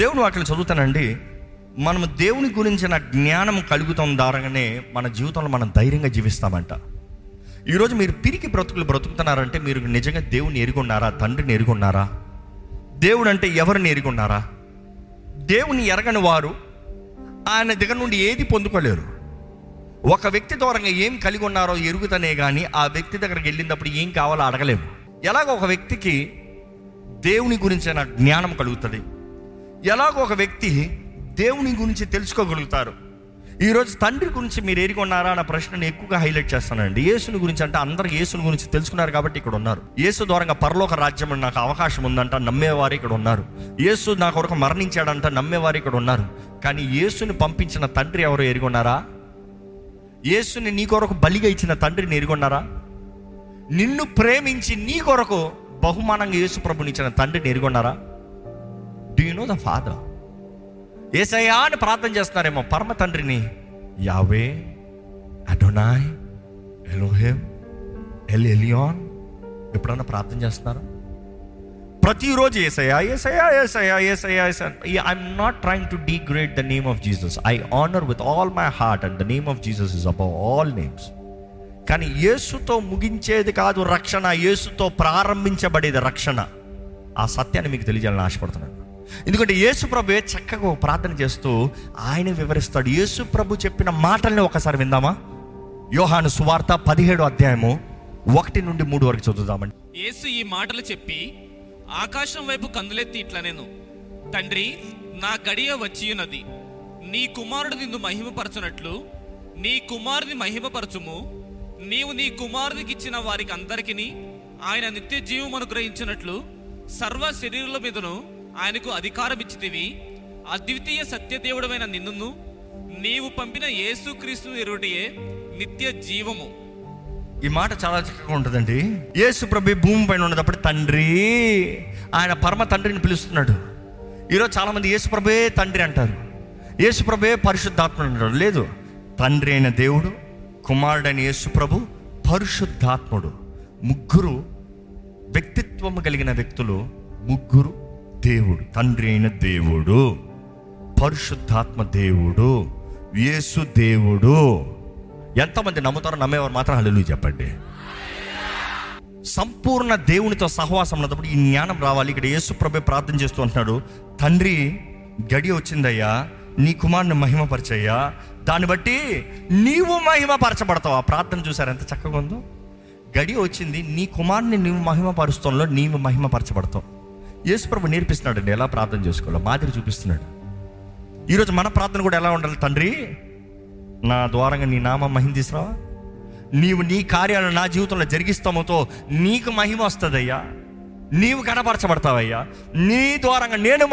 దేవుని వాక్యం చదువుతానండి. మనం దేవుని గురించిన జ్ఞానం కలుగుతాం ద్వారానే మన జీవితంలో మనం ధైర్యంగా జీవిస్తామంట. ఈరోజు మీరు పిరికి బ్రతుకులు బ్రతుకుతున్నారంటే మీరు నిజంగా దేవుని ఎరుగున్నారా? తండ్రిని ఎరుగున్నారా? దేవుడు అంటే ఎవరిని ఎరుగున్నారా? దేవుని ఎరగని వారు ఆయన దగ్గర నుండి ఏది పొందుకోలేరు. ఒక వ్యక్తి దూరంగా ఏం కలిగి ఉన్నారో ఎరుగుతనే కానీ ఆ వ్యక్తి దగ్గరికి వెళ్ళినప్పుడు ఏం కావాలో అడగలేము. ఎలాగో ఒక వ్యక్తికి దేవుని గురించిన జ్ఞానం కలుగుతుంది, ఎలాగో ఒక వ్యక్తి దేవుని గురించి తెలుసుకోగలుగుతారు. ఈరోజు తండ్రి గురించి మీరు ఎరుగున్నారా అన్న ప్రశ్నను ఎక్కువగా హైలైట్ చేస్తానండి. యేసుని గురించి అంటే అందరూ యేసుని గురించి తెలుసుకున్నారు కాబట్టి ఇక్కడ ఉన్నారు. యేసు ద్వారంగా పరలోక రాజ్యం నాకు అవకాశం ఉందంట నమ్మేవారు ఇక్కడ ఉన్నారు. యేసు నా కొరకు మరణించాడంట నమ్మేవారు ఇక్కడ ఉన్నారు. కానీ యేసుని పంపించిన తండ్రి ఎవరు ఎరుగున్నారా? యేసుని నీ కొరకు బలిగా ఇచ్చిన తండ్రిని ఎరుగున్నారా? నిన్ను ప్రేమించి నీ కొరకు బహుమానంగా యేసు ప్రభుని ఇచ్చిన తండ్రిని ఎరుగున్నారా? Do you know the father? యేసయ్యా అని ప్రార్థన చేస్తున్నారేమో, పరమ తండ్రిని యావే, అడోనాయ్, ఎలోహెమ్, ఎల్ ఎలియోన్ ఎప్పుడన్నా ప్రార్థన చేస్తున్నారా? ప్రతిరోజు యేసయ్యా యేసయ్యా యేసయ్యా యేసయ్యా యేసయ్యా. I'm not trying to degrade the name of Jesus. I honour with all my heart and the name of Jesus is above all names. కానీ యేసుతో ముగించేది కాదు రక్షణ, యేసుతో ప్రారంభించబడేది రక్షణ. ఆ సత్యాన్ని మీకు తెలియజేయాలని ఆశపడుతున్నాను. ఎందుకంటే యేసు ప్రభువే చక్కగా ప్రార్థన చేస్తూ ఆయన వివరిస్తాడు. యేసు ప్రభు చెప్పిన మాటల్ని ఒకసారి విందామా? యోహాను సువార్త 17:1-3 వరకు చదువుదామండి. యేసు ఈ మాటలు చెప్పి ఆకాశం వైపు కందులెత్తి ఇట్లా, నేను తండ్రి, నా గడియ వచ్చియున్నది, నీ కుమారుడు నిన్ను మహిమపరచునట్లు నీ కుమారుని మహిమపరచుము. నీవు నీ కుమారునికి ఇచ్చిన వారికి అందరికీ ఆయన నిత్య జీవం అనుగ్రహించినట్లు సర్వ శరీరుల మీదను ఆయనకు అధికారం ఇచ్చితివి. అద్వితీయ సత్యదేవుడమైన నిన్నును నీవు పంపిన యేసుక్రీస్తును ఎరుగుటయే నిత్య జీవము. ఈ మాట చాలా చక్కగా ఉంటుందండి. యేసు ప్రభు భూమి పైన ఉన్నప్పుడు తండ్రి, ఆయన పరమ తండ్రిని పిలుస్తున్నాడు. ఈరోజు చాలామంది యేసు ప్రభువే తండ్రి అంటారు, యేసు ప్రభువే పరిశుద్ధాత్మ అంటారు. లేదు, తండ్రి అయిన దేవుడు, కుమారుడైన యేసు ప్రభు, పరిశుద్ధాత్ముడు, ముగ్గురు వ్యక్తిత్వము కలిగిన వ్యక్తులు, ముగ్గురు దేవుడు. తండ్రి అయిన దేవుడు, పరిశుద్ధాత్మ దేవుడు, యేసు దేవుడు. ఎంతమంది నమ్ముతారో? నమ్మేవారు మాత్రం హల్లెలూయా చెప్పండి. సంపూర్ణ దేవునితో సహవాసం ఉన్నప్పుడు ఈ జ్ఞానం రావాలి. ఇక్కడ యేసు ప్రభు ప్రార్థన చేస్తూ అంటున్నాడు, తండ్రి గడియ వచ్చిందయ్యా, నీ కుమారుని మహిమపరచయ్యా, దాన్ని బట్టి నీవు మహిమపరచబడతావు. ఆ ప్రార్థన చూసారు ఎంత చక్కగా ఉందో? గడియ వచ్చింది, నీ కుమారుని నీవు మహిమపరుస్తంలో నీవు మహిమపరచబడతావు. యేసు ప్రభు నేర్పిస్తున్నాడండి ఎలా ప్రార్థన చేసుకోవాలో, మాదిరి చూపిస్తున్నాడు. ఈరోజు మన ప్రార్థన కూడా ఎలా ఉండాలి? తండ్రి, నా ద్వారంగా నీ నామ మహిమ తీసుకురావా, నీవు నీ కార్యాలను నా జీవితంలో జరిగిస్తామోతో నీకు మహిమ వస్తుందయ్యా, నీవు గణపరచబడతావయ్యా, నీ ద్వారంగా నేను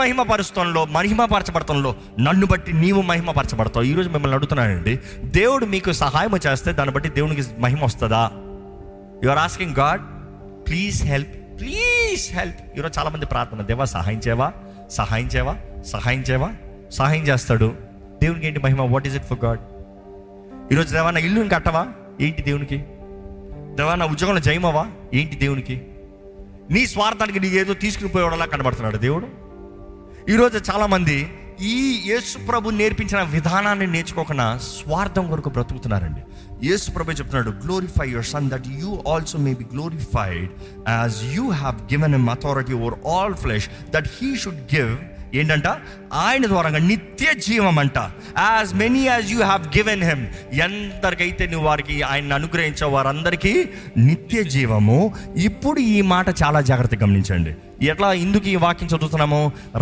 మహిమపరచబడతంలో నన్ను బట్టి నీవు మహిమపరచబడతావు. ఈరోజు మిమ్మల్ని అడుగుతున్నానండి, దేవుడు మీకు సహాయం చేస్తే దాన్ని బట్టి దేవునికి మహిమ వస్తుందా? You are asking God please help, please help. ఈరోజు చాలామంది ప్రార్థన, దేవా సహాయించేవా, సహాయించేవా, సహాయించేవా. సహాయం చేస్తాడు, దేవునికి ఏంటి మహిమ? What is it for God? ఈరోజు దేవా నా ఇల్లుని కట్టవా, ఏంటి దేవునికి? దేవా నా ఉద్యోగంలో జయమవా, ఏంటి దేవునికి? నీ స్వార్థానికి నీ ఏదో తీసుకుని పోయేవాడలా కనబడుతున్నాడు దేవుడు. ఈరోజు చాలామంది ఈ యేసు ప్రభు నేర్పించిన విధానాన్ని నేర్చుకోకుండా స్వార్థం కొరకు బ్రతుకుతున్నారండి. యేసు ప్రభు చెప్తున్నాడు, glorify your sun that you also may be glorified as you have given him authority over all flesh that he should give. ఏంటంట? ఆయన ద్వారా నిత్య జీవం అంట. As many as you have given him, ఎంతకైతే నువ్వు వారికి ఆయన అనుగ్రహించే వారందరికీ నిత్య జీవము. ఇప్పుడు ఈ మాట చాలా జాగ్రత్తగా గమనించండి. ఎట్లా ఇందుకు ఈ వాక్యం చదువుతున్నాము?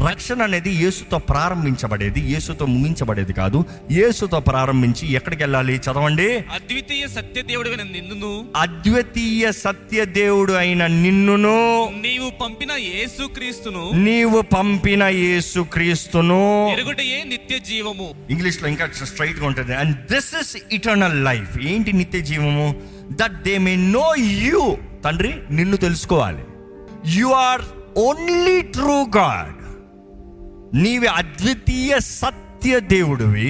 రక్షణ అనేది యేసుతో ప్రారంభించబడేది, యేసుతో ముగించబడేది కాదు. యేసుతో ప్రారంభించి ఎక్కడికి వెళ్ళాలి? చదవండి. అద్వితీయ సత్యదేవుడైన నిన్నును, అద్వితీయ సత్యదేవుడు అయిన నిన్నును, నీవు పంపిన యేసుక్రీస్తును, నీవు పంపిన యేసుక్రీస్తును ఎరుగుటయే నిత్య జీవము. ఇంగ్లీష్ లో ఇంకా స్ట్రైట్ గా ఉంటుంది. And this is eternal life. ఏంటి నిత్య జీవము? That they may know you. తండ్రి నిన్ను తెలుసుకోవాలి. You are only true God. నీవే అద్వితీయ సత్య దేవుడివి.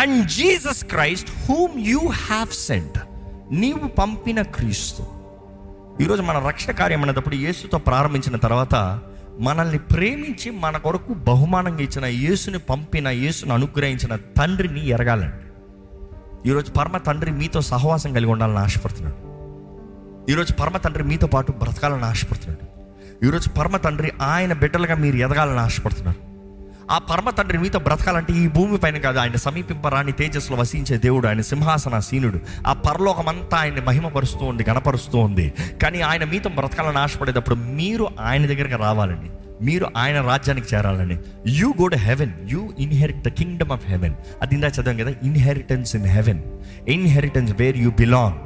And Jesus Christ whom you have sent. నీవు పంపిన క్రీస్తు. ఈరోజు మన రక్షణ కార్యం అన్నప్పుడు యేసుతో ప్రారంభించిన తర్వాత మనల్ని ప్రేమించి మన కొరకు బహుమానంగా ఇచ్చిన యేసుని పంపిన, యేసుని అనుగ్రహించిన తండ్రిని ఎరగాలండి. ఈరోజు పరమ తండ్రి మీతో సహవాసం కలిగి ఉండాలని ఆశపడుతున్నాడు. ఈరోజు పరమ తండ్రి మీతో పాటు బ్రతకాలని ఆశపడుతున్నాడు. ఈరోజు పరమ తండ్రి ఆయన బిడ్డలుగా మీరు ఎదగాలని ఆశపడుతున్నారు. ఆ పరమ తండ్రి మీతో బ్రతకాలంటే ఈ భూమి పైన కాదు, ఆయన సమీపింపరాని తేజస్సులో వసించే దేవుడు, ఆయన సింహాసనాసీనుడు. ఆ పరలోకమంతా ఆయన్ని మహిమపరుస్తూ ఉంది, గణపరుస్తూ ఉంది. కానీ ఆయన మీతో బ్రతకాలని ఆశపడేటప్పుడు మీరు ఆయన దగ్గరికి రావాలండి, మీరు ఆయన రాజ్యానికి చేరాలని. You go to heaven, you inherit the kingdom of heaven. అది ఇందా చదివాం కదా, inheritance in heaven, inheritance where you belong,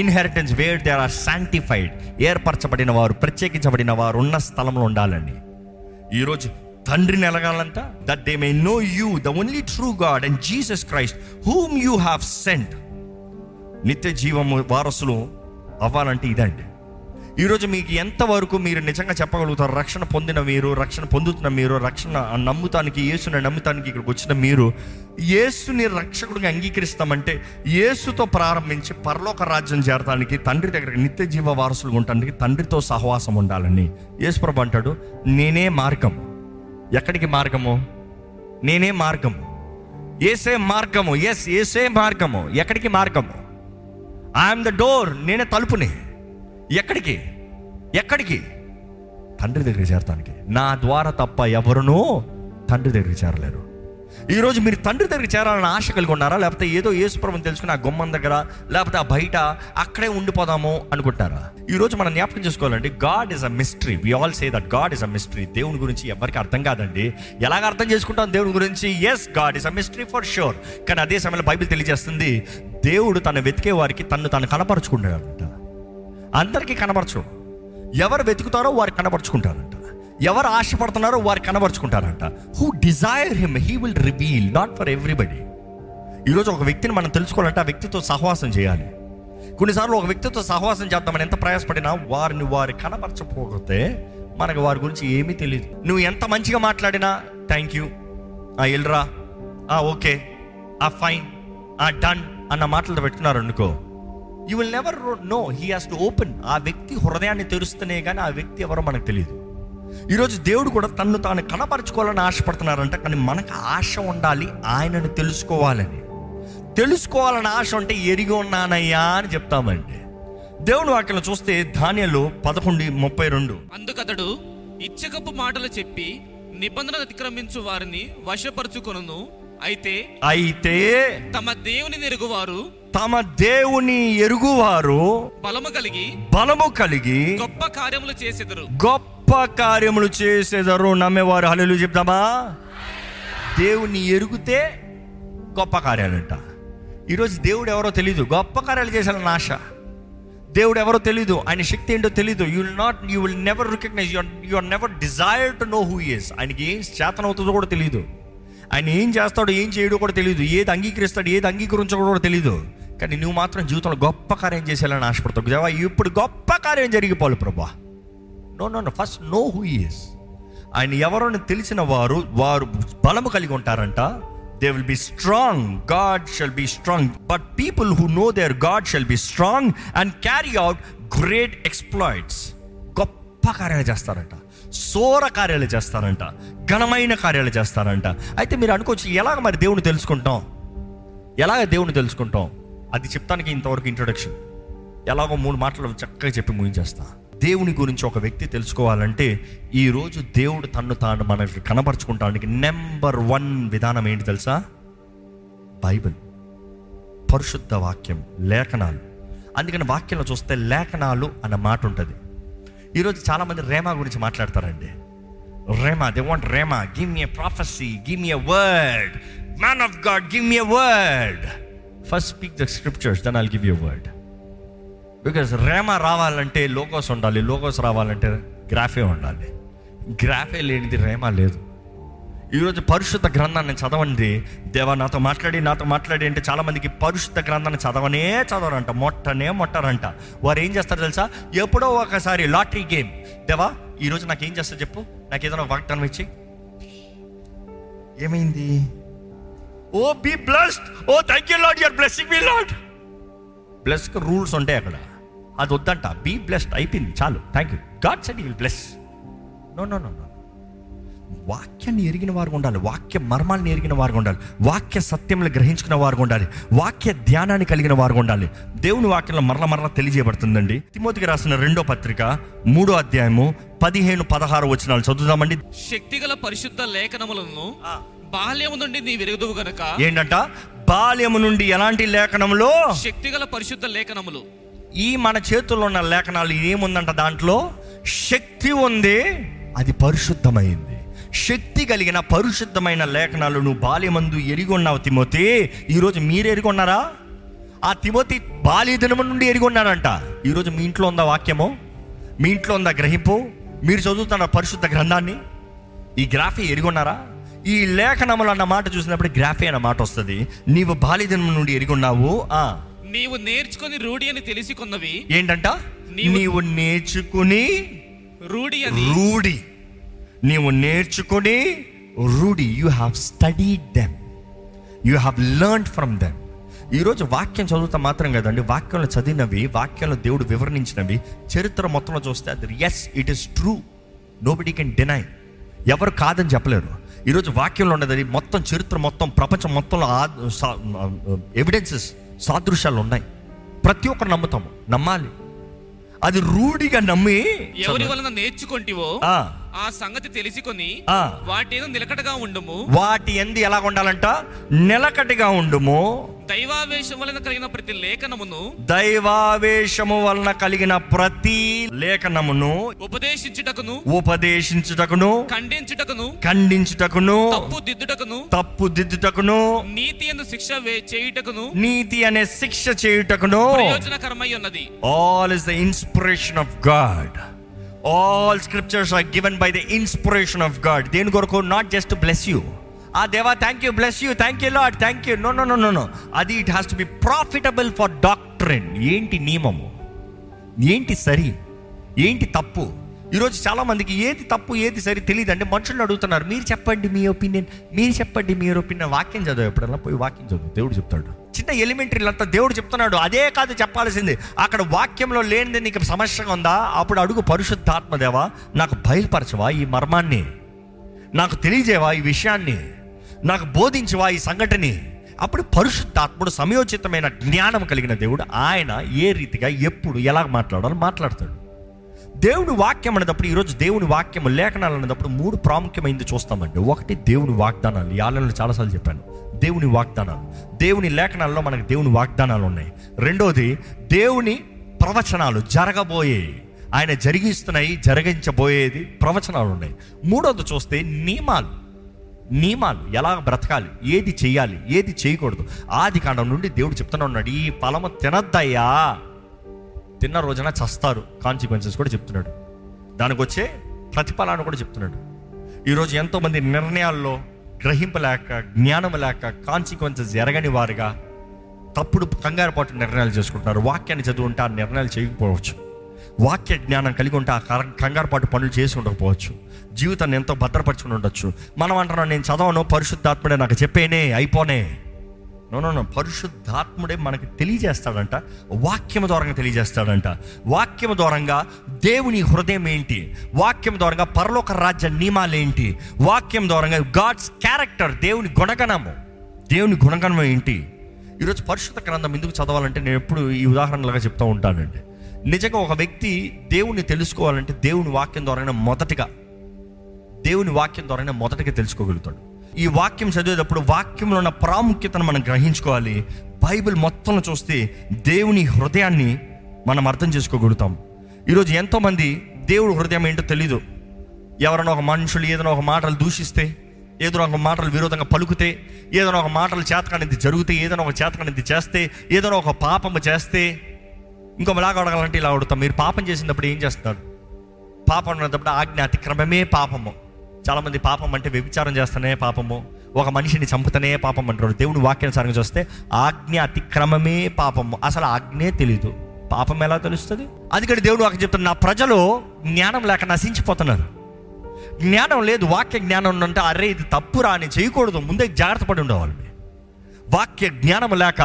inheritance where they are sanctified, ఏర్పరచబడిన వారు, ప్రత్యేకించబడిన వారు ఉన్న స్థలంలో ఉండాలండి. ఈరోజు తండ్రిని ఎలగాలంట, that they may know you the only true God and Jesus Christ whom you have sent. నిత్య జీవము వారసులు అవ్వాలంటే ఇదండి. ఈరోజు మీకు ఎంతవరకు మీరు నిజంగా చెప్పగలుగుతారు? రక్షణ పొందిన మీరు, రక్షణ పొందుతున్న మీరు, రక్షణ నమ్ముతానికి, యేసుని నమ్ముతానికి ఇక్కడికి వచ్చిన మీరు, యేసుని రక్షకుడిగా అంగీకరిస్తామంటే యేసుతో ప్రారంభించి పరలోక రాజ్యం చేరడానికి, తండ్రి దగ్గర నిత్య జీవ వారసులుగా ఉండటానికి తండ్రితో సహవాసం ఉండాలని యేసు ప్రభు అంటాడు. నేనే మార్గం. ఎక్కడికి మార్గము? నేనే మార్గము, యేసే మార్గము. ఎస్, యేసే మార్గము. ఎక్కడికి మార్గము? I'm the door. నేనే తలుపుని. ఎక్కడికి? ఎక్కడికి? తండ్రి దగ్గరికి చేరటానికి. నా ద్వారా తప్ప ఎవరునూ తండ్రి దగ్గరికి చేరలేరు. ఈరోజు మీరు తండ్రి దగ్గరికి చేరాలని ఆశ కలిగి ఉన్నారా? లేకపోతే ఏదో యేసు ప్రభువుని తెలుసుకుని ఆ గుమ్మం దగ్గర, లేకపోతే ఆ బయట అక్కడే ఉండిపోదాము అనుకుంటారా? ఈరోజు మనం జ్ఞాపకం చేసుకోవాలండి, God is a mystery. We all say that God is a mystery. దేవుని గురించి ఎవరికి అర్థం కాదండి. ఎలాగ అర్థం చేసుకుంటాం దేవుని గురించి? Yes, God is a mystery for sure. కానీ అదే సమయంలో బైబిల్ తెలియజేస్తుంది, దేవుడు తను వెతికే వారికి తను కనపరుచుకుంటాడంట. అందరికీ కనపరచు. ఎవరు వెతుకుతారో వారు కనపరుచుకుంటారంట. ఎవరు ఆశపడుతున్నారో వారు కనపరుచుకుంటారంట. Who desire him he will reveal, not for everybody. ఈరోజు ఒక వ్యక్తిని మనం తెలుసుకోవాలంటే ఆ వ్యక్తితో సహవాసం చేయాలి. కొన్నిసార్లు ఒక వ్యక్తితో సహవాసం చేద్దామని ఎంత ప్రయాసపడినా వారిని వారు కనపరచకపోతే మనకు వారి గురించి ఏమీ తెలియదు. నువ్వు ఎంత మంచిగా మాట్లాడినా థ్యాంక్ యూ, ఆ ఎల్రా, ఆ ఓకే, ఆ ఫైన్, ఆ డన్ అన్న మాటలు పెట్టుకున్నారు అనుకో, you will never know. He has to open. ఆ వ్యక్తి హృదయాన్ని తెరుస్తూనే కానీ ఆ వ్యక్తి ఎవరో మనకు తెలియదు. ఈరోజు దేవుడు కూడా తన్ను తాను కనపరుచుకోవాలని ఆశపడుతున్నారంట. కానీ మనకు ఆశ ఉండాలి, ఆయనను తెలుసుకోవాలని. తెలుసుకోవాలని ఆశ ఉంటే ఎరిగి ఉన్నానయ్యా అని చెప్తామండి. దేవుడు వాక్యం చూస్తే ధాన్యాలు 11:32, అందుకతడు ఇచ్చకపు మాటలు చెప్పి నిబంధన అతిక్రమించు వారిని వశపరుచుకొనును, అయితే తమ దేవుని ఎరుగువారు బలము కలిగి గొప్ప కార్యములు చేసెదరు. నమ్మేవారు హల్లెలూయా చెప్తామా? దేవుని ఎరుగుతే గొప్ప కార్యాలంట. ఈరోజు దేవుడు ఎవరో తెలియదు, గొప్ప కార్యాలు చేశారని ఆశ. దేవుడు ఎవరో తెలియదు, ఆయన శక్తి ఏంటో తెలియదు. You will never recognise, you are never desire to know who he is. ఆయనకి ఏం చేతనవుతుందో కూడా తెలియదు, ఆయన ఏం చేస్తాడో ఏం చేయడో కూడా తెలియదు, ఏది అంగీకరిస్తాడు ఏది అంగీకరించకూడదు కూడా తెలియదు. కానీ నువ్వు మాత్రం జీవితంలో గొప్ప కార్యం చేసేయాలని ఆశపడతావు. దేవా, ఇప్పుడు గొప్ప కార్యం జరిగిపోవాలి ప్రభా. No, first know who he is. ఆయన ఎవరోని తెలిసిన వారు బలము కలిగి ఉంటారంట. They will be strong. God shall be strong. But people who know their God shall be strong and carry out great exploits. గొప్ప కార్యాలు చేస్తారంట, సోర కార్యాలు చేస్తారంట, ఘనమైన కార్యాలు చేస్తారంట. అయితే మీరు అనుకోవచ్చు, ఎలాగ మరి దేవుని తెలుసుకుంటాం? అది చెప్తానికి ఇంతవరకు ఇంట్రొడక్షన్. ఎలాగో 3 మాటలు చక్కగా చెప్పి ముగించేస్తా. దేవుని గురించి ఒక వ్యక్తి తెలుసుకోవాలంటే ఈరోజు దేవుడు తన్ను తాను మనకి కనపరుచుకుంటానికి నెంబర్ 1 విధానం ఏంటి తెలుసా? బైబిల్, పరిశుద్ధ వాక్యం, లేఖనాలు. అందుకని వాక్యంలో చూస్తే లేఖనాలు అన్న మాట ఉంటుంది. ఈరోజు చాలామంది రేమా గురించి మాట్లాడతారండి. Rhema, they want rhema, give me a prophecy, give me a word, man of God, give me a word. First speak the scriptures, then I'll give you a word. Because rhema రావాలంటే logos ఉండాలి, logos రావాలంటే గ్రాఫే ఉండాలి, గ్రాఫే లేనిది రేమా లేదు. ఈరోజు పరిశుద్ధ గ్రంథాన్ని చదవండి, దేవా నాతో మాట్లాడి అంటే చాలామందికి పరిశుద్ధ గ్రంథాన్ని చదవరంట, మొట్టారంట. వారు ఏం చేస్తారు తెలుసా? ఎప్పుడో ఒకసారి లాటరీ గేమ్, దేవా ఈరోజు నాకేం చేస్తా చెప్పు, నాకు ఏదైనా వాగ్దానం ఇచ్చి, ఏమైంది? Oh be blessed, oh thank you lord, your blessing me lord. బ్లెస్కి రూల్స్ ఉంటాయి, అక్కడ అది వద్దంట. బీ బ్లెస్డ్ అయిపోయింది చాలు, thank you, God said he will bless. No, వాక్యాన్ని ఎరిగిన వారు ఉండాలి, వాక్య మర్మాలను ఎరిగిన వారు ఉండాలి, వాక్య సత్యములు గ్రహించుకున్న వారు ఉండాలి, వాక్య ధ్యానాన్ని కలిగిన వారు ఉండాలి. దేవుని వాక్యంలో మరల తెలియజేయబడుతుందండి. తిమోతికి రాసిన 2వ పత్రిక 3వ అధ్యాయము 15-16 వచనాలు చదువుదామండి. శక్తిగల పరిశుద్ధ లేఖనములను బాల్యము నుండి నీ విరుగుదువు గనక. ఏంటంట? బాల్యము నుండి ఎలాంటి లేఖనములు? శక్తిగల పరిశుద్ధ లేఖనములు. ఈ మన చేతుల్లో ఉన్న లేఖనాలు ఏముందంట? దాంట్లో శక్తి ఉంది, అది పరిశుద్ధమైంది. శక్తి కలిగిన పరిశుద్ధమైన లేఖనాలు నువ్వు బాల్యమందు ఎరిగి ఉన్నావు తిమోతి. ఈరోజు మీరు ఎరిగొన్నారా? ఆ తిమోతి బాల్య దినము నుండి ఎరిగొన్నాడంట. ఈరోజు మీ ఇంట్లో ఉందా వాక్యము? మీ ఇంట్లో ఉందా గ్రహింపు? మీరు చదువుతున్న పరిశుద్ధ గ్రంథాన్ని ఈ గ్రాఫీ ఎరిగొన్నారా? ఈ లేఖనములు అన్న మాట చూసినప్పుడు గ్రాఫీ అన్న మాట వస్తుంది. నీవు బాల్య దినము నుండి ఎరిగొన్నావు. నీవు నేర్చుకుని రూఢి అని తెలుసుకున్నవి. ఏంటంట? నీవు నేర్చుకుని రూఢి అని. రూఢి నీవు నేర్చుకుని రూఢి. You have studied them, you have learned from them. ఈరోజు వాక్యం చదువుతా మాత్రం కదండి, వాక్యంలో చదివినవి, వాక్యంలో దేవుడు వివరించినవి చరిత్ర మొత్తంలో చూస్తే అది yes, it is true. Nobody can deny. ఎవరు కాదని చెప్పలేరు. ఈరోజు వాక్యంలో ఉన్నది మొత్తం చరిత్ర మొత్తం ప్రపంచం మొత్తంలో ఎవిడెన్సెస్, సాదృశ్యాలు ఉన్నాయి. ప్రతి ఒక్కరు నమ్ముతాము, నమ్మాలి. అది రూఢిగా నమ్మి ఎవరి వలన నేర్చుకుంటివో ఆ సంగతి తెలుసుకొని వాటి యందు నిలకడగా ఉండుము. వాటి యందు ఎలా ఉండాలంట? నిలకడగా ఉండుము. దైవావేశం వలన కలిగిన ప్రతి లేఖనమును, దైవావేశము వలన కలిగిన ప్రతి లేఖనమును ఉపదేశించుటకును, ఖండించుటకును, తప్పుదిద్దుటకును, నీతి అనే శిక్ష చేయుటకును, ప్రయోజనకరమై ఉన్నది. All is the inspiration of God. All scriptures are given by the inspiration of God. Then Gurukho, not just to bless you. Deva, thank you, bless you, thank you Lord, thank you. No. Adi, it has to be profitable for doctrine. Enti neemamu, enti sari, enti tappu. Ee roju chaala mandiki edi tappu edi sari teliyadante manchulu adugutunnaru. Meer cheppandi mee opinion. Vakyam chadavu, eppadalla poi vakyam chadavu. Devudu cheptadu. చిన్న ఎలిమెంటరీలు అంతా దేవుడు చెప్తున్నాడు. అదే కాదు చెప్పాల్సింది. అక్కడ వాక్యంలో లేనిదే నీకు సమస్యగా ఉందా? అప్పుడు అడుగు, పరిశుద్ధాత్మదేవా నాకు బయలుపరచవా ఈ మర్మాన్ని, నాకు తెలియజేవా ఈ విషయాన్ని, నాకు బోధించవా ఈ సంఘటని. అప్పుడు పరిశుద్ధాత్ముడు సమయోచితమైన జ్ఞానం కలిగిన దేవుడు ఆయన ఏ రీతిగా ఎప్పుడు ఎలా మాట్లాడాలో మాట్లాడతాడు. దేవుని వాక్యం అనేటప్పుడు, ఈరోజు దేవుని వాక్యం లేఖనాలు అనేటప్పుడు 3 ప్రాముఖ్యమైనది చూస్తామండి. ఒకటి దేవుని వాగ్దానాలు. ఈ ఆలయంలో చాలాసార్లు చెప్పాను, దేవుని వాగ్దానాలు. దేవుని లేఖనాల్లో మనకు దేవుని వాగ్దానాలు ఉన్నాయి. రెండోది దేవుని ప్రవచనాలు, జరగబోయే ఆయన జరిగిస్తున్నాయి, జరిగించబోయేది ప్రవచనాలు ఉన్నాయి. మూడోది చూస్తే నియమాలు ఎలా బ్రతకాలి, ఏది చేయాలి, ఏది చేయకూడదు. ఆది కాండం నుండి దేవుడు చెప్తూనే ఉన్నాడు, ఈ ఫలము తినద్దయ్యా, తిన్న రోజున చస్తారు. కాన్సిక్వెన్సెస్ కూడా చెప్తున్నాడు, దానికి వచ్చే ప్రతిఫలాన్ని కూడా చెప్తున్నాడు. ఈరోజు ఎంతోమంది నిర్ణయాల్లో గ్రహింపలేక, జ్ఞానం లేక, కాన్సిక్వెన్సెస్ ఎరగని వారుగా తప్పుడు కంగారు పాటు నిర్ణయాలు చేసుకుంటున్నారు. వాక్యాన్ని చదువుంటే ఆ నిర్ణయాలు చేయకపోవచ్చు, వాక్య జ్ఞానం కలిగి ఉంటే ఆ కంగారు పాటు పనులు చేసి ఉండకపోవచ్చు, జీవితాన్ని ఎంతో భద్రపరచుకుని ఉండొచ్చు. మనం అంటున్నాం, నేను చదవను, పరిశుద్ధాత్ముడే నాకు చెప్పేనే అయిపోనే. నో, పరిశుద్ధాత్ముడే మనకి తెలియజేస్తాడంట, వాక్యం ద్వారంగా తెలియజేస్తాడంట. వాక్యం ద్వారంగా దేవుని హృదయం ఏంటి, వాక్యం ద్వారంగా పరలోక రాజ్య నియమాలు ఏంటి, వాక్యం ద్వారంగా గాడ్స్ క్యారెక్టర్, దేవుని గుణగణం ఏంటి. ఈరోజు పరిశుద్ధ గ్రంథం ఎందుకు చదవాలంటే, నేను ఎప్పుడు ఈ ఉదాహరణలుగా చెప్తూ ఉంటానండి. నిజంగా ఒక వ్యక్తి దేవుని తెలుసుకోవాలంటే దేవుని వాక్యం ద్వారానే మొదటగా తెలుసుకోగలుగుతాడు. ఈ వాక్యం చదివేటప్పుడు వాక్యంలో ఉన్న ప్రాముఖ్యతను మనం గ్రహించుకోవాలి. బైబిల్ మొత్తం చూస్తే దేవుని హృదయాన్ని మనం అర్థం చేసుకోగలుగుతాం. ఈరోజు ఎంతోమంది దేవుడి హృదయం ఏంటో తెలీదు. ఎవరైనా ఒక మనుషులు ఏదైనా ఒక మాటలు దూషిస్తే, ఏదైనా ఒక మాటలు విరోధంగా పలుకుతే, ఏదైనా ఒక మాటలు చేతకానిది జరిగితే, ఏదైనా ఒక చేతకానిది చేస్తే, ఏదైనా ఒక పాపం చేస్తే ఇంకో లాగా అడగాలంటే ఇలా అడుగుతాం. మీరు పాపం చేసినప్పుడు ఏం చేస్తారు? పాపం అన్నప్పుడు ఆజ్ఞ అతిక్రమమే పాపము. చాలామంది పాపం అంటే వ్యభిచారం చేస్తేనే పాపము, ఒక మనిషిని చంపుతనే పాపం అంటారు. దేవుని వాక్యానుసారంగా చూస్తే ఆజ్ఞ అతిక్రమమే పాపము. అసలు ఆజ్ఞే తెలీదు, పాపం ఎలా తెలుస్తుంది? అందుకని దేవుడు వాక్యం చెప్తాడు, నా ప్రజలు జ్ఞానం లేక నశించిపోతున్నారు. జ్ఞానం లేదు, వాక్య జ్ఞానం అంటే అరే ఇది తప్పురా అని చేయకూడదు, ముందే జాగ్రత్త పడి ఉండేవాళ్ళని. వాక్య జ్ఞానం లేక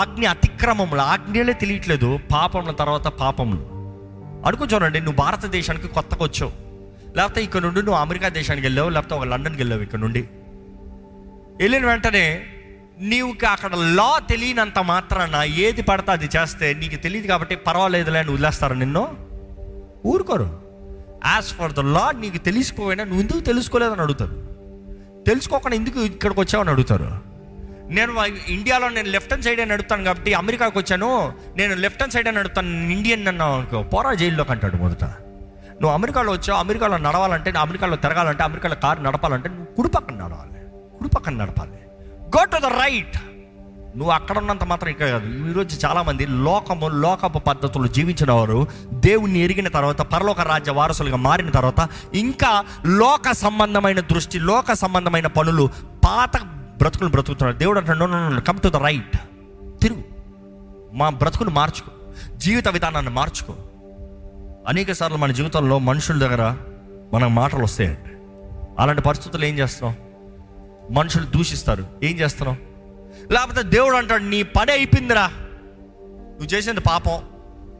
ఆజ్ఞ అతిక్రమములు, ఆజ్ఞలే తెలియట్లేదు, పాపముల తర్వాత పాపములు. అనుకుంటానండి, నువ్వు భారతదేశానికి కొత్తగా వచ్చావు, లేకపోతే ఇక్కడ నుండి నువ్వు అమెరికా దేశానికి వెళ్ళావు, లేకపోతే ఒక లండన్కి వెళ్ళావు. ఇక్కడ నుండి వెళ్ళిన వెంటనే నీవు అక్కడ లా తెలియనంత మాత్రాన ఏది పడతా అది చేస్తే నీకు తెలియదు కాబట్టి పర్వాలేదులే అని వదిలేస్తారు నిన్ను, ఊరుకోరు. యాజ్ ఫర్ ద లా నీకు తెలిసిపోయినా నువ్వు ఎందుకు తెలుసుకోలేదని అడుగుతారు, తెలుసుకోకుండా ఎందుకు ఇక్కడికి వచ్చావని అడుగుతారు. నేను ఇండియాలో నేను లెఫ్ట్ హ్యాండ్ సైడ్ అని అడుగుతాను కాబట్టి అమెరికాకు వచ్చాను, నేను లెఫ్ట్ హ్యాండ్ సైడ్ అని అడుగుతాను, ఇండియన్ అన్నావు అనుకో, పోరా జైల్లోకి అంటాడు. మొదట నువ్వు అమెరికాలో వచ్చావు, అమెరికాలో నడవాలంటే, అమెరికాలో తిరగాలంటే, అమెరికాలో కారు నడపాలంటే నువ్వు కుడిపక్కన నడవాలి, కుడిపక్కన నడపాలి, గో టు ద రైట్. నువ్వు అక్కడ ఉన్నంత మాత్రం ఇక్కడ కాదు. ఈరోజు చాలామంది లోకపు పద్ధతులు జీవించిన వారు దేవుణ్ణి ఎరిగిన తర్వాత పరలోక రాజ్య వారసులుగా మారిన తర్వాత ఇంకా లోక సంబంధమైన దృష్టి, లోక సంబంధమైన పనులు, పాత బ్రతుకులు బ్రతుకుతున్నారు. దేవుడు అంటాడు కమ్ టు ద రైట్, తిరుగు, మా బ్రతుకును మార్చుకో, జీవిత విధానాన్ని మార్చుకో. అనేక సార్లు మన జీవితంలో మనుషుల దగ్గర మనకు మాటలు వస్తాయండి. అలాంటి పరిస్థితులు ఏం చేస్తున్నాం? మనుషులు దూషిస్తారు, ఏం చేస్తున్నాం? లేకపోతే దేవుడు అంటాడు నీ పని అయిపోయిందిరా, నువ్వు చేసేది పాపం,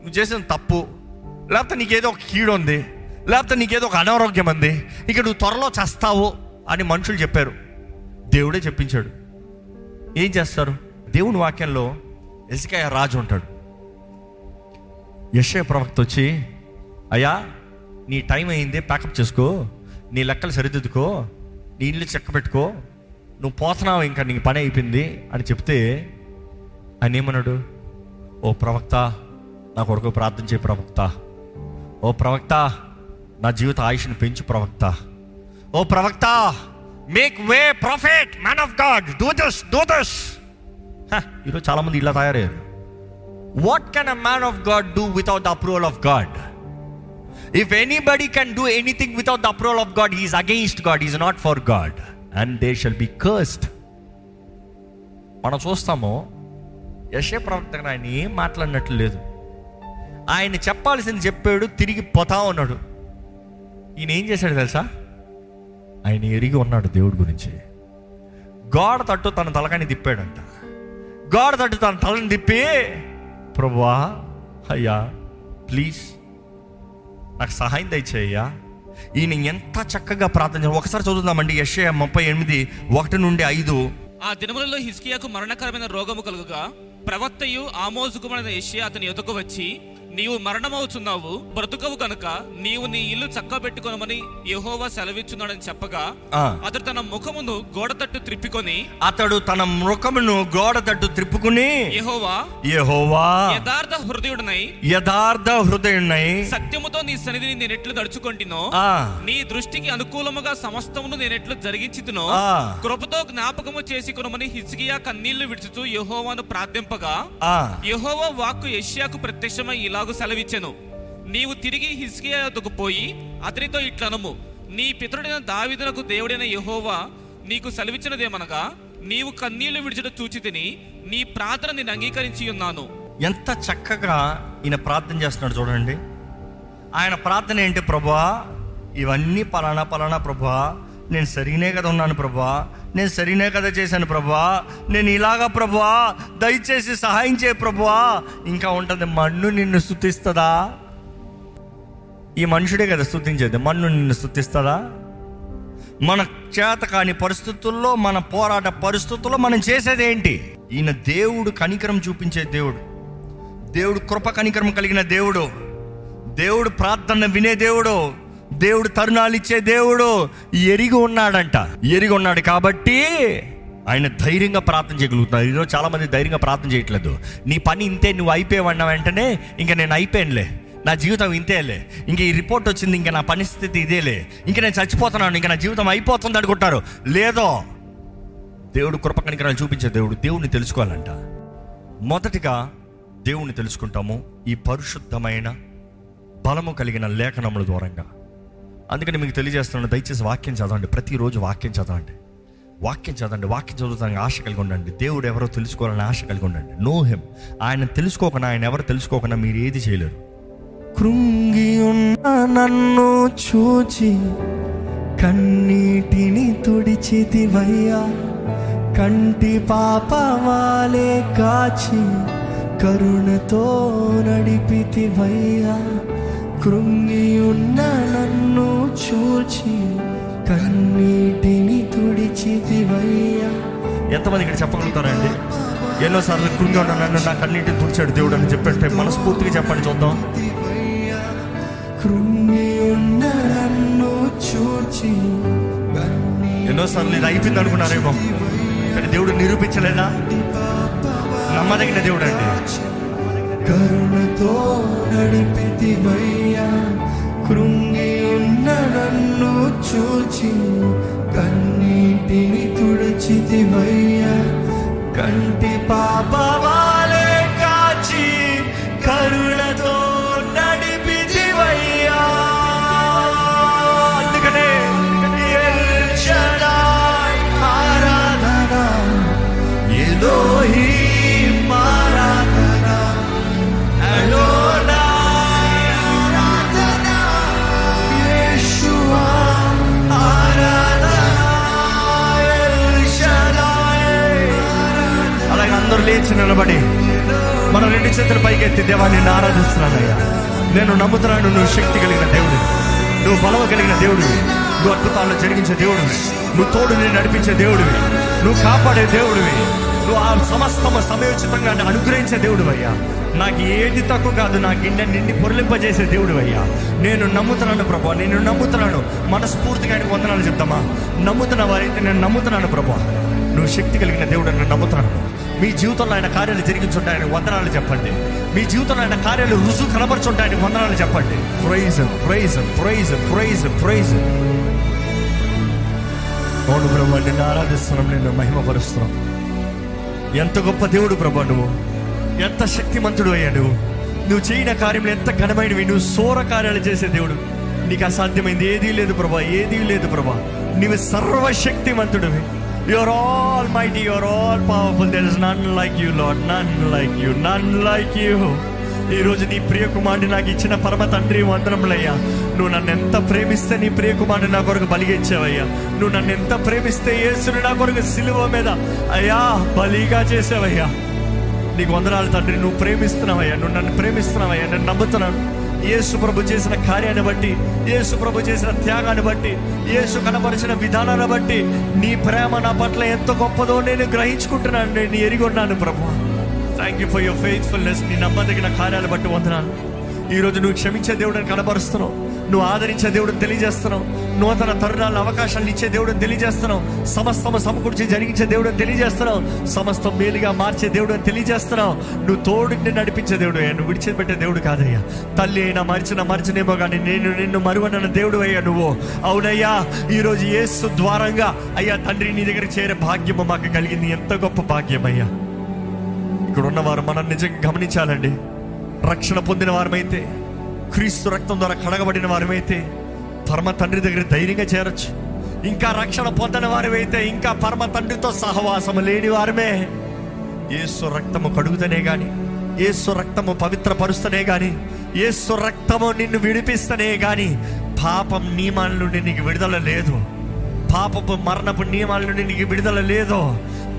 నువ్వు చేసేది తప్పు, లేకపోతే నీకేదో ఒక కీడు ఉంది, లేకపోతే నీకేదో ఒక అనారోగ్యం ఉంది, ఇక నువ్వు త్వరలో చేస్తావు అని మనుషులు చెప్పారు, దేవుడే చెప్పించాడు. ఏం చేస్తారు? దేవుని వాక్యంలో ఎస్కేయ రాజు ఉంటాడు, యెషయా ప్రవక్త వచ్చి అయ్యా నీ టైం అయింది, ప్యాకప్ చేసుకో, నీ లెక్కలు సరిదిద్దుకో, నీ ఇల్లు చెక్క పెట్టుకో, నువ్వు పోతున్నావు, ఇంకా నీకు పని అయిపోయింది అని చెప్తే ఆయన ఏమన్నాడు? ఓ ప్రవక్త, నా కొరకు ప్రార్థన చేయి ప్రవక్త, ఓ ప్రవక్త నా జీవిత ఆయుష్ని పెంచు ప్రవక్త, ఓ ప్రవక్త make way prophet man of God, do this do this. ఈరోజు చాలామంది ఇలా తయారయ్యారు. What can a man of God do without the approval of God? If anybody can do anything without the approval of God, he is against God, he is not for God, and they shall be cursed. మనం చూస్తాము యెషయా ప్రవక్త ఆయన ఏం మాట్లాడినట్లు లేదు, ఆయన చెప్పాల్సింది చెప్పాడు, తిరిగి పోతా ఉన్నాడు. ఈయన ఏం చేశాడు తెలుసా? ఆయన ఎరిగి ఉన్నాడు దేవుడి గురించి, గాడ్ తట్టు తన తలకాన్ని తిప్పాడంట. గాడ్ తట్టు తన తలని తిప్పి ప్రభువా అయ్యా ప్లీజ్ నాకు సహాయం దయచేయ్యా. ఈయన ఎంత చక్కగా ప్రార్థన, ఒకసారి చదువుదామండి యెషయా 38:1-5. ఆ దినములలో హిజ్కియాకు మరణకరమైన రోగము కలుగుగా ప్రవక్తయు ఆమోజు కుమారుడైన యెషయా అతని యొద్దకు వచ్చి నీవు మరణమవుచున్నావు, బ్రతుకవు కనుక నీవు నీ ఇల్లు చక్కబెట్టుకొనమని యెహోవా సెలవిచ్చున్నాడని చెప్పగా అతడు తన ముఖమును గోడ తట్టు త్రిప్పుకొని యెహోవా యెహోవా యథార్థ హృదయుడనై సత్యముతో నీ సన్నిధిని నేనెట్లు నడుచుకొంటినో, నీ దృష్టికి అనుకూలముగా సమస్తమును నేనెట్లు జరిగించితినో కృపతో జ్ఞాపకము చేసుకొనమని హిజ్కియా కన్నీళ్లు విడుచుచూ యెహోవాను ప్రార్థింపగా యెహోవా వాక్కు యెషయాకు ప్రత్యక్షమై ఇలాగూ సెలవిచ్చెను, నీవు తిరిగి హిజ్కియా యొద్దకు పోయి అతనితో ఇట్లనము, నీ పితరుడైన దావీదునకు దేవుడైన యెహోవా నీకు సెలవిచ్చినదేమనగా నీవు కన్నీళ్లు విడిచట చూచితిని, నీ ప్రార్థన నేను అంగీకరించి ఉన్నాను. ఎంత చక్కగా ఈయన ప్రార్థన చేస్తున్నాడు చూడండి. ఆయన ప్రార్థన ఏంటి? ప్రభువా ఇవన్నీ పలానా పలానా, ప్రభువా నేను సరిగినే కదా ఉన్నాను, ప్రభువా నేను సరినే కదా చేశాను, ప్రభువా నేను ఇలాగా, ప్రభువా దయచేసి సహాయం చేయ, ప్రభువా ఇంకా ఉంటుంది మన్ను నిన్ను స్తుతిస్తుందా? ఈ మనుషుడే కదా స్తుతించేది, మన్ను నిన్ను స్తుతిస్తుందా? మన చేత కాని పరిస్థితుల్లో, మన పోరాట పరిస్థితుల్లో మనం చేసేది ఏంటి? ఈయన దేవుడు కనికరం చూపించే దేవుడు, దేవుడు కృప కనికరం కలిగిన దేవుడు, దేవుడు ప్రార్థన వినే దేవుడు, దేవుడు తరుణాలు ఇచ్చే దేవుడు, ఎరిగి ఉన్నాడంట. ఎరిగి ఉన్నాడు కాబట్టి ఆయన ధైర్యంగా ప్రార్థన చేయగలుగుతున్నాడు. ఈరోజు చాలామంది ధైర్యంగా ప్రార్థన చేయట్లేదు. నీ పని ఇంతే, నువ్వు అయిపోయావన్న వెంటనే ఇంకా నేను అయిపోయానులే, నా జీవితం ఇంతేలే, ఇంక ఈ రిపోర్ట్ వచ్చింది, ఇంకా నా పరిస్థితి ఇదేలే, ఇంక నేను చచ్చిపోతున్నాను, ఇంకా నా జీవితం అయిపోతుంది అనుకుంటారు. లేదో దేవుడు కృప కనికరాలు చూపించే దేవుడు. దేవుణ్ణి తెలుసుకోవాలంట. మొదటిగా దేవుణ్ణి తెలుసుకుంటాము ఈ పరిశుద్ధమైన బలము కలిగిన లేఖనముల ద్వారంగా. అందుకని మీకు తెలియజేస్తున్నాను, దయచేసి వాక్యం చదవండి, ప్రతిరోజు వాక్యం చదవండి, వాక్యం చదవండి, వాక్యం చదువుతానికి ఆశ కలిగి ఉండండి, దేవుడు ఎవరో తెలుసుకోవాలని ఆశ కలిగి ఉండండి. నో హిమ్, ఆయన తెలుసుకోకుండా, ఆయన ఎవరు తెలుసుకోకుండా మీరు ఏది చేయలేరు. కృంగి ఉన్న నన్ను చూచి కన్నీటిని తుడిచితివయ్యా, కంటి పాపవాలే కాచి కరుణతో నడిపితివయ్యా, కృంగి ఉన్న నన్ను చూచి కన్నీటిని తుడిచితివయ్యా. ఎంతమంది ఇక్కడ చెప్పగలుగుతారండి? ఎన్నోసార్లు కృంగిన నన్ను నా కన్నీటిని తుడిచాడు దేవుడు అని చెప్పంటే మనస్ఫూర్తిగా చెప్పండి చూద్దాం. కృంగి ఉన్న నన్ను చూచి, ఎన్నోసార్లు ఇది అయిపోయింది అనుకున్నారేమో, కానీ దేవుడు నిరూపించలేదా? నమ్మదగిన దేవుడు అండి. కరుణతో నడిపితివయ్యా, కృంగి ఉన్న నన్ను చూచి కన్నీటిని తుడిచితివయ్యా, కంటి పాపవాలే కాచి కరుణతో నడిపితివయ్యా. అందుకనే ఎల్ షడై ఆరాధన, ఎలోహి ఆరాధన, ఎలోనా ఆరాధన, యేషువా ఆరాధన, ఎల్ షడై ఆరాధన. అలాగే అందరూ లేచి నిలబడి మన రెండు చేతుల పైకి ఎత్తి దేవాన్ని ఆరాధిస్తున్నానయ్యా, నేను నమ్ముతున్నాను నువ్వు శక్తి కలిగిన దేవుడు, నువ్వు బలవ కలిగిన దేవుడివి, నువ్వు అద్భుతాల్లో జరిగించే దేవుడివి, నువ్వు తోడుని నడిపించే దేవుడివి, నువ్వు కాపాడే దేవుడివి, నువ్వు ఆ సమస్తము సమయోచితంగా అనుగ్రహించే దేవుడివయ్యా. నాకు ఏది తక్కువ కాదు, నా గిన్నె నిన్ను పొరలింపజేసే దేవుడివయ్యా. నేను నమ్ముతున్నాను ప్రభా, నేను నమ్ముతున్నాను. మనస్ఫూర్తిగా ఆయన వందనాలు చెప్తామా? నమ్ముతున్న వారైతే నేను నమ్ముతున్నాను ప్రభా, నువ్వు శక్తి కలిగిన దేవుడు అని నమ్ముతున్నాను. మీ జీవితంలో ఆయన కార్యాలు జరిగించుంటాయని వందనాలు చెప్పండి. మీ జీవితంలో ఆయన కార్యాలు రుజువు కనబరుచుంటాయని వందనాలు చెప్పండి. Praise praise praise praise praise. అవును ప్రభా, నిన్ను ఆరాధిస్తున్నాం, నిన్ను మహిమపరుస్తున్నాం. ఎంత గొప్ప దేవుడు ప్రభా నువ్వు, ఎంత శక్తిమంతుడు అయ్యా నువ్వు. నువ్వు చేయని కార్యములు ఎంత ఘనమైనవి, నువ్వు సోర కార్యాలు చేసే దేవుడు, నీకు అసాధ్యమైంది ఏదీ లేదు ప్రభా, ఏదీ లేదు ప్రభా. నువ్వు సర్వశక్తిమంతుడివి. You are almighty, you are all powerful. There is none like you, Lord. None like you, none like you. ఈ రోజు నీ ప్రియ కుమారుడిని నాకు ఇచ్చిన పరమ తండ్రి వందనములయ్యా. నువ్వు నన్ను ఎంత ప్రేమిస్తే నీ ప్రియ కుమారుడు నా కొరకు బలిగా ఇచ్చావయ్యా. నువ్వు నన్ను ఎంత ప్రేమిస్తే యేసుని నా కొరకు సిలువ మీద అయ్యా బలిగా చేసావయ్యా. నీకు వందనాలు తండ్రి, నువ్వు ప్రేమిస్తున్నావయ్యా, నువ్వు నన్ను ప్రేమిస్తున్నావయ్యా. నేను నమ్ముతున్నాను యేసు ప్రభు చేసిన కార్యాన్ని బట్టి, యేసు ప్రభు చేసిన త్యాగాన్ని బట్టి, యేసు కనపరిచిన విధానాన్ని బట్టి నీ ప్రేమ నా పట్ల ఎంత గొప్పదో నేను గ్రహించుకుంటున్నాను, నేను ఎరిగొన్నాను ప్రభు. Thank you for your faithfulness. నీ నమ్మదగిన కార్యాలు బట్టి వందనాలు. ఈరోజు నువ్వు క్షమించే దేవుడిని కనపరుస్తున్నావు, నువ్వు ఆదరించే దేవుడిని తెలియజేస్తున్నావు, నూతన తరుణాలు అవకాశాలను ఇచ్చే దేవుడిని తెలియజేస్తున్నావు, సమస్తము సమకూర్చి జరిగించే దేవుడిని తెలియజేస్తున్నావు, సమస్తం మేలుగా మార్చే దేవుడిని తెలియజేస్తున్నావు. నువ్వు తోడుని నడిపించే దేవుడు అయ్యా, నువ్వు విడిచిపెట్టే దేవుడు కాదయ్యా. తల్లి అయినా మరిచినేమో కానీ నేను నిన్ను మరువనన్న దేవుడు అయ్యా నువ్వు. అవునయ్యా, ఈరోజు యేసు ద్వారంగా అయ్యా తండ్రి నీ దగ్గర చేరే భాగ్యము మాకు కలిగింది. ఎంత గొప్ప భాగ్యమయ్యా. ఇక్కడ ఉన్నవారు మనం నిజంగా గమనించాలండి. రక్షణ పొందిన వారమైతే, క్రీస్తు రక్తం ద్వారా కడగబడిన వారమైతే పరమ తండ్రి దగ్గర ధైర్యంగా చేరొచ్చు. ఇంకా రక్షణ పొందని వారమైతే, ఇంకా పరమ తండ్రితో సహవాసం లేని వారమే. యేసు రక్తము కడుగుతనే కానీ, యేసు రక్తము పవిత్రపరుస్తనే కానీ, యేసు రక్తము నిన్ను విడిపిస్తనే కానీ పాపం నియమాల నుండి నీకు విడుదల లేదు, పాపపు మరణపు నియమాల నుండి నీకు విడుదల లేదు.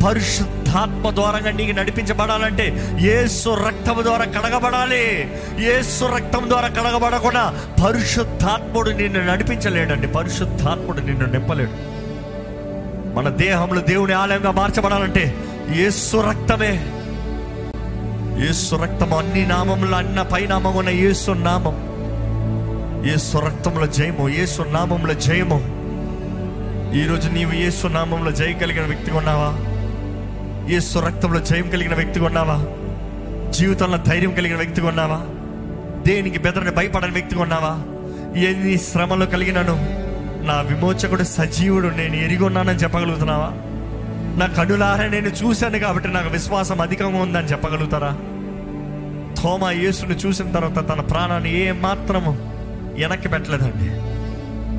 పరిశుద్ధాత్మ ద్వారంగా నీకు నడిపించబడాలంటే యేసు రక్తం ద్వారా కడగబడాలి. యేసు రక్తం ద్వారా కడగబడకుండా పరిశుద్ధాత్ముడు నిన్ను నడిపించలేడండి, పరిశుద్ధాత్ముడు నిన్ను నింపలేడు. మన దేహంలో దేవుని ఆలయంగా మార్చబడాలంటే యేసు రక్తమే. యేసు రక్తం అన్ని నామములు, అన్న పైనామం ఉన్న యేసు నామం. యేసు రక్తంలో జయము, యేసు నామంలో జయము. ఈరోజు నీవు యేసు నామంలో జయం కలిగిన వ్యక్తిగా ఉన్నావా? యేసు రక్తంలో జయం కలిగిన వ్యక్తిగా ఉన్నావా? జీవితంలో ధైర్యం కలిగిన వ్యక్తిగా ఉన్నావా? దేనికి బెదరని భయపడని వ్యక్తిగా ఉన్నావా? ఎన్ని శ్రమలు కలిగినను నా విమోచకుడు సజీవుడు నేను ఎరిగొన్నానని చెప్పగలుగుతున్నావా? నా కనులారా నేను చూశాను కాబట్టి నాకు విశ్వాసం అధికంగా ఉందని చెప్పగలుగుతారా? తోమా యేసును చూసిన తర్వాత తన ప్రాణాన్ని ఏ మాత్రము వెనక్కి పెట్టలేదండి.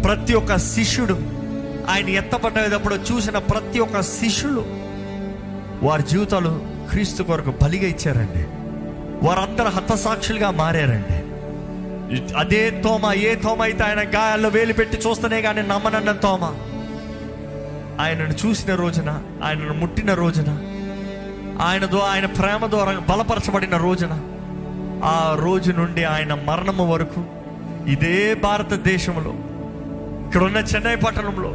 ప్రతి ఒక్క శిష్యుడు ఆయన ఎత్తపట్టేటప్పుడు చూసిన ప్రతి ఒక్క శిష్యులు వారి జీవితాలు క్రీస్తు కొరకు బలిగా ఇచ్చారండి. వారందరూ హతసాక్షులుగా మారారండి. అదే తోమా, ఏ తోమ అయితే ఆయన గాయాల్లో వేలు పెట్టి చూస్తేనే కానీ నమ్మనన్న తోమ, ఆయనను చూసిన రోజున, ఆయనను ముట్టిన రోజున, ఆయన ప్రేమ ద్వారా బలపరచబడిన రోజున, ఆ రోజు నుండి ఆయన మరణము వరకు ఇదే భారతదేశంలో ఇక్కడున్న చెన్నై పట్టణంలో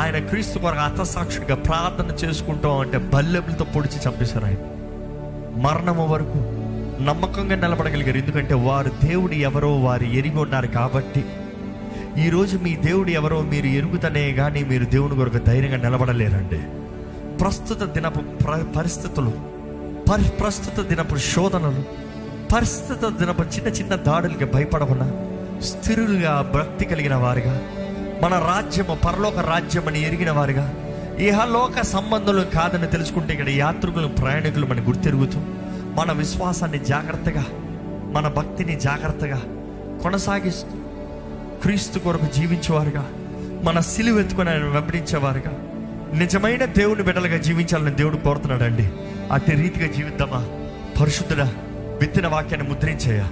ఆయన క్రీస్తు కొరకు హతసాక్షిగా ప్రార్థన చేసుకుంటాం అంటే బల్లెములతో పొడిచి చంపేశారు. ఆయన మరణము వరకు నమ్మకంగా నిలబడగలిగారు. ఎందుకంటే వారు దేవుడు ఎవరో వారు ఎరిగి ఉన్నారు కాబట్టి. ఈరోజు మీ దేవుడు ఎవరో మీరు ఎరుగుతనే కానీ మీరు దేవుని కొరకు ధైర్యంగా నిలబడలేరండి. ప్రస్తుత దినపు పరిస్థితులు, ప్రస్తుత దినపు శోధనలు, పరిస్థిత దినపు చిన్న చిన్న దాడులకి భయపడకుండా స్థిరులుగా భక్తి కలిగిన వారుగా, మన రాజ్యము పరలోక రాజ్యం అని ఎరిగిన వారుగా, ఇహలోక సంబంధులు కాదని తెలుసుకుంటే ఇక్కడ యాత్రికులు ప్రయాణికులు మనం గుర్తిరుగుతూ మన విశ్వాసాన్ని జాగ్రత్తగా మన భక్తిని జాగ్రత్తగా కొనసాగిస్తూ క్రీస్తు కొరకు జీవించేవారుగా, మన సిలువెత్తుకొని ఆయన వెంబడించేవారుగా, నిజమైన దేవుని బిడ్డలుగా జీవించాలని దేవుడు కోరుతున్నాడు అండి. అట్టి రీతిగా జీవిద్దామా? పరిశుద్ధుడా, విత్తిన వాక్యాన్ని ముద్రించేయా,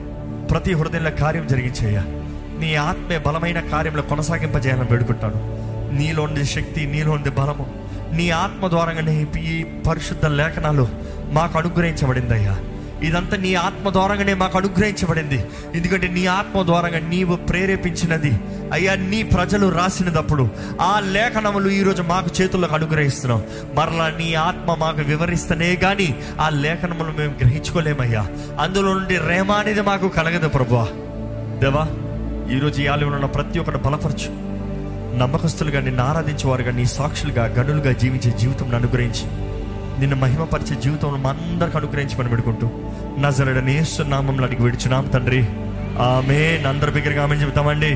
ప్రతి హృదయంలో కార్యం జరిగించేయా, నీ ఆత్మే బలమైన కార్యంలో కొనసాగింపజేయాలని వేడుకుంటాను. నీలో ఉండే శక్తి, నీలో ఉండే బలము నీ ఆత్మ ద్వారంగానే ఈ పరిశుద్ధ లేఖనాలు మాకు అనుగ్రహించబడిందయ్యా. ఇదంతా నీ ఆత్మ ద్వారంగానే మాకు అనుగ్రహించబడింది. ఎందుకంటే నీ ఆత్మ ద్వారంగా నీవు ప్రేరేపించినది అయ్యా, నీ ప్రజలు రాసినప్పుడు ఆ లేఖనములు ఈరోజు మాకు చేతుల్లోకి అనుగ్రహిస్తున్నాం. మరలా నీ ఆత్మ మాకు వివరిస్తేనే కానీ ఆ లేఖనములు మేము గ్రహించుకోలేమయ్యా. అందులో నుండి రేమా అనేది మాకు కలగదు ప్రభువా. దేవా, ఈరోజు ఈ ఆలయంలో ఉన్న ప్రతి ఒక్కటి బలపరచు. నమ్మకస్తులుగా నిన్ను ఆరాధించేవారుగా, నీ సాక్షులుగా గనులుగా జీవించే జీవితం అనుగ్రహించి, నిన్ను మహిమపరిచే జీవితంలో మా అందరికి అనుగ్రహించి పని పెడుకుంటూ నజరేయుడైన యేసు నామములో అడిగి విడుచున్నాం తండ్రి. ఆమేన్. అందరి బిగ్గరగా ఆమేన్ చెబుతామండి.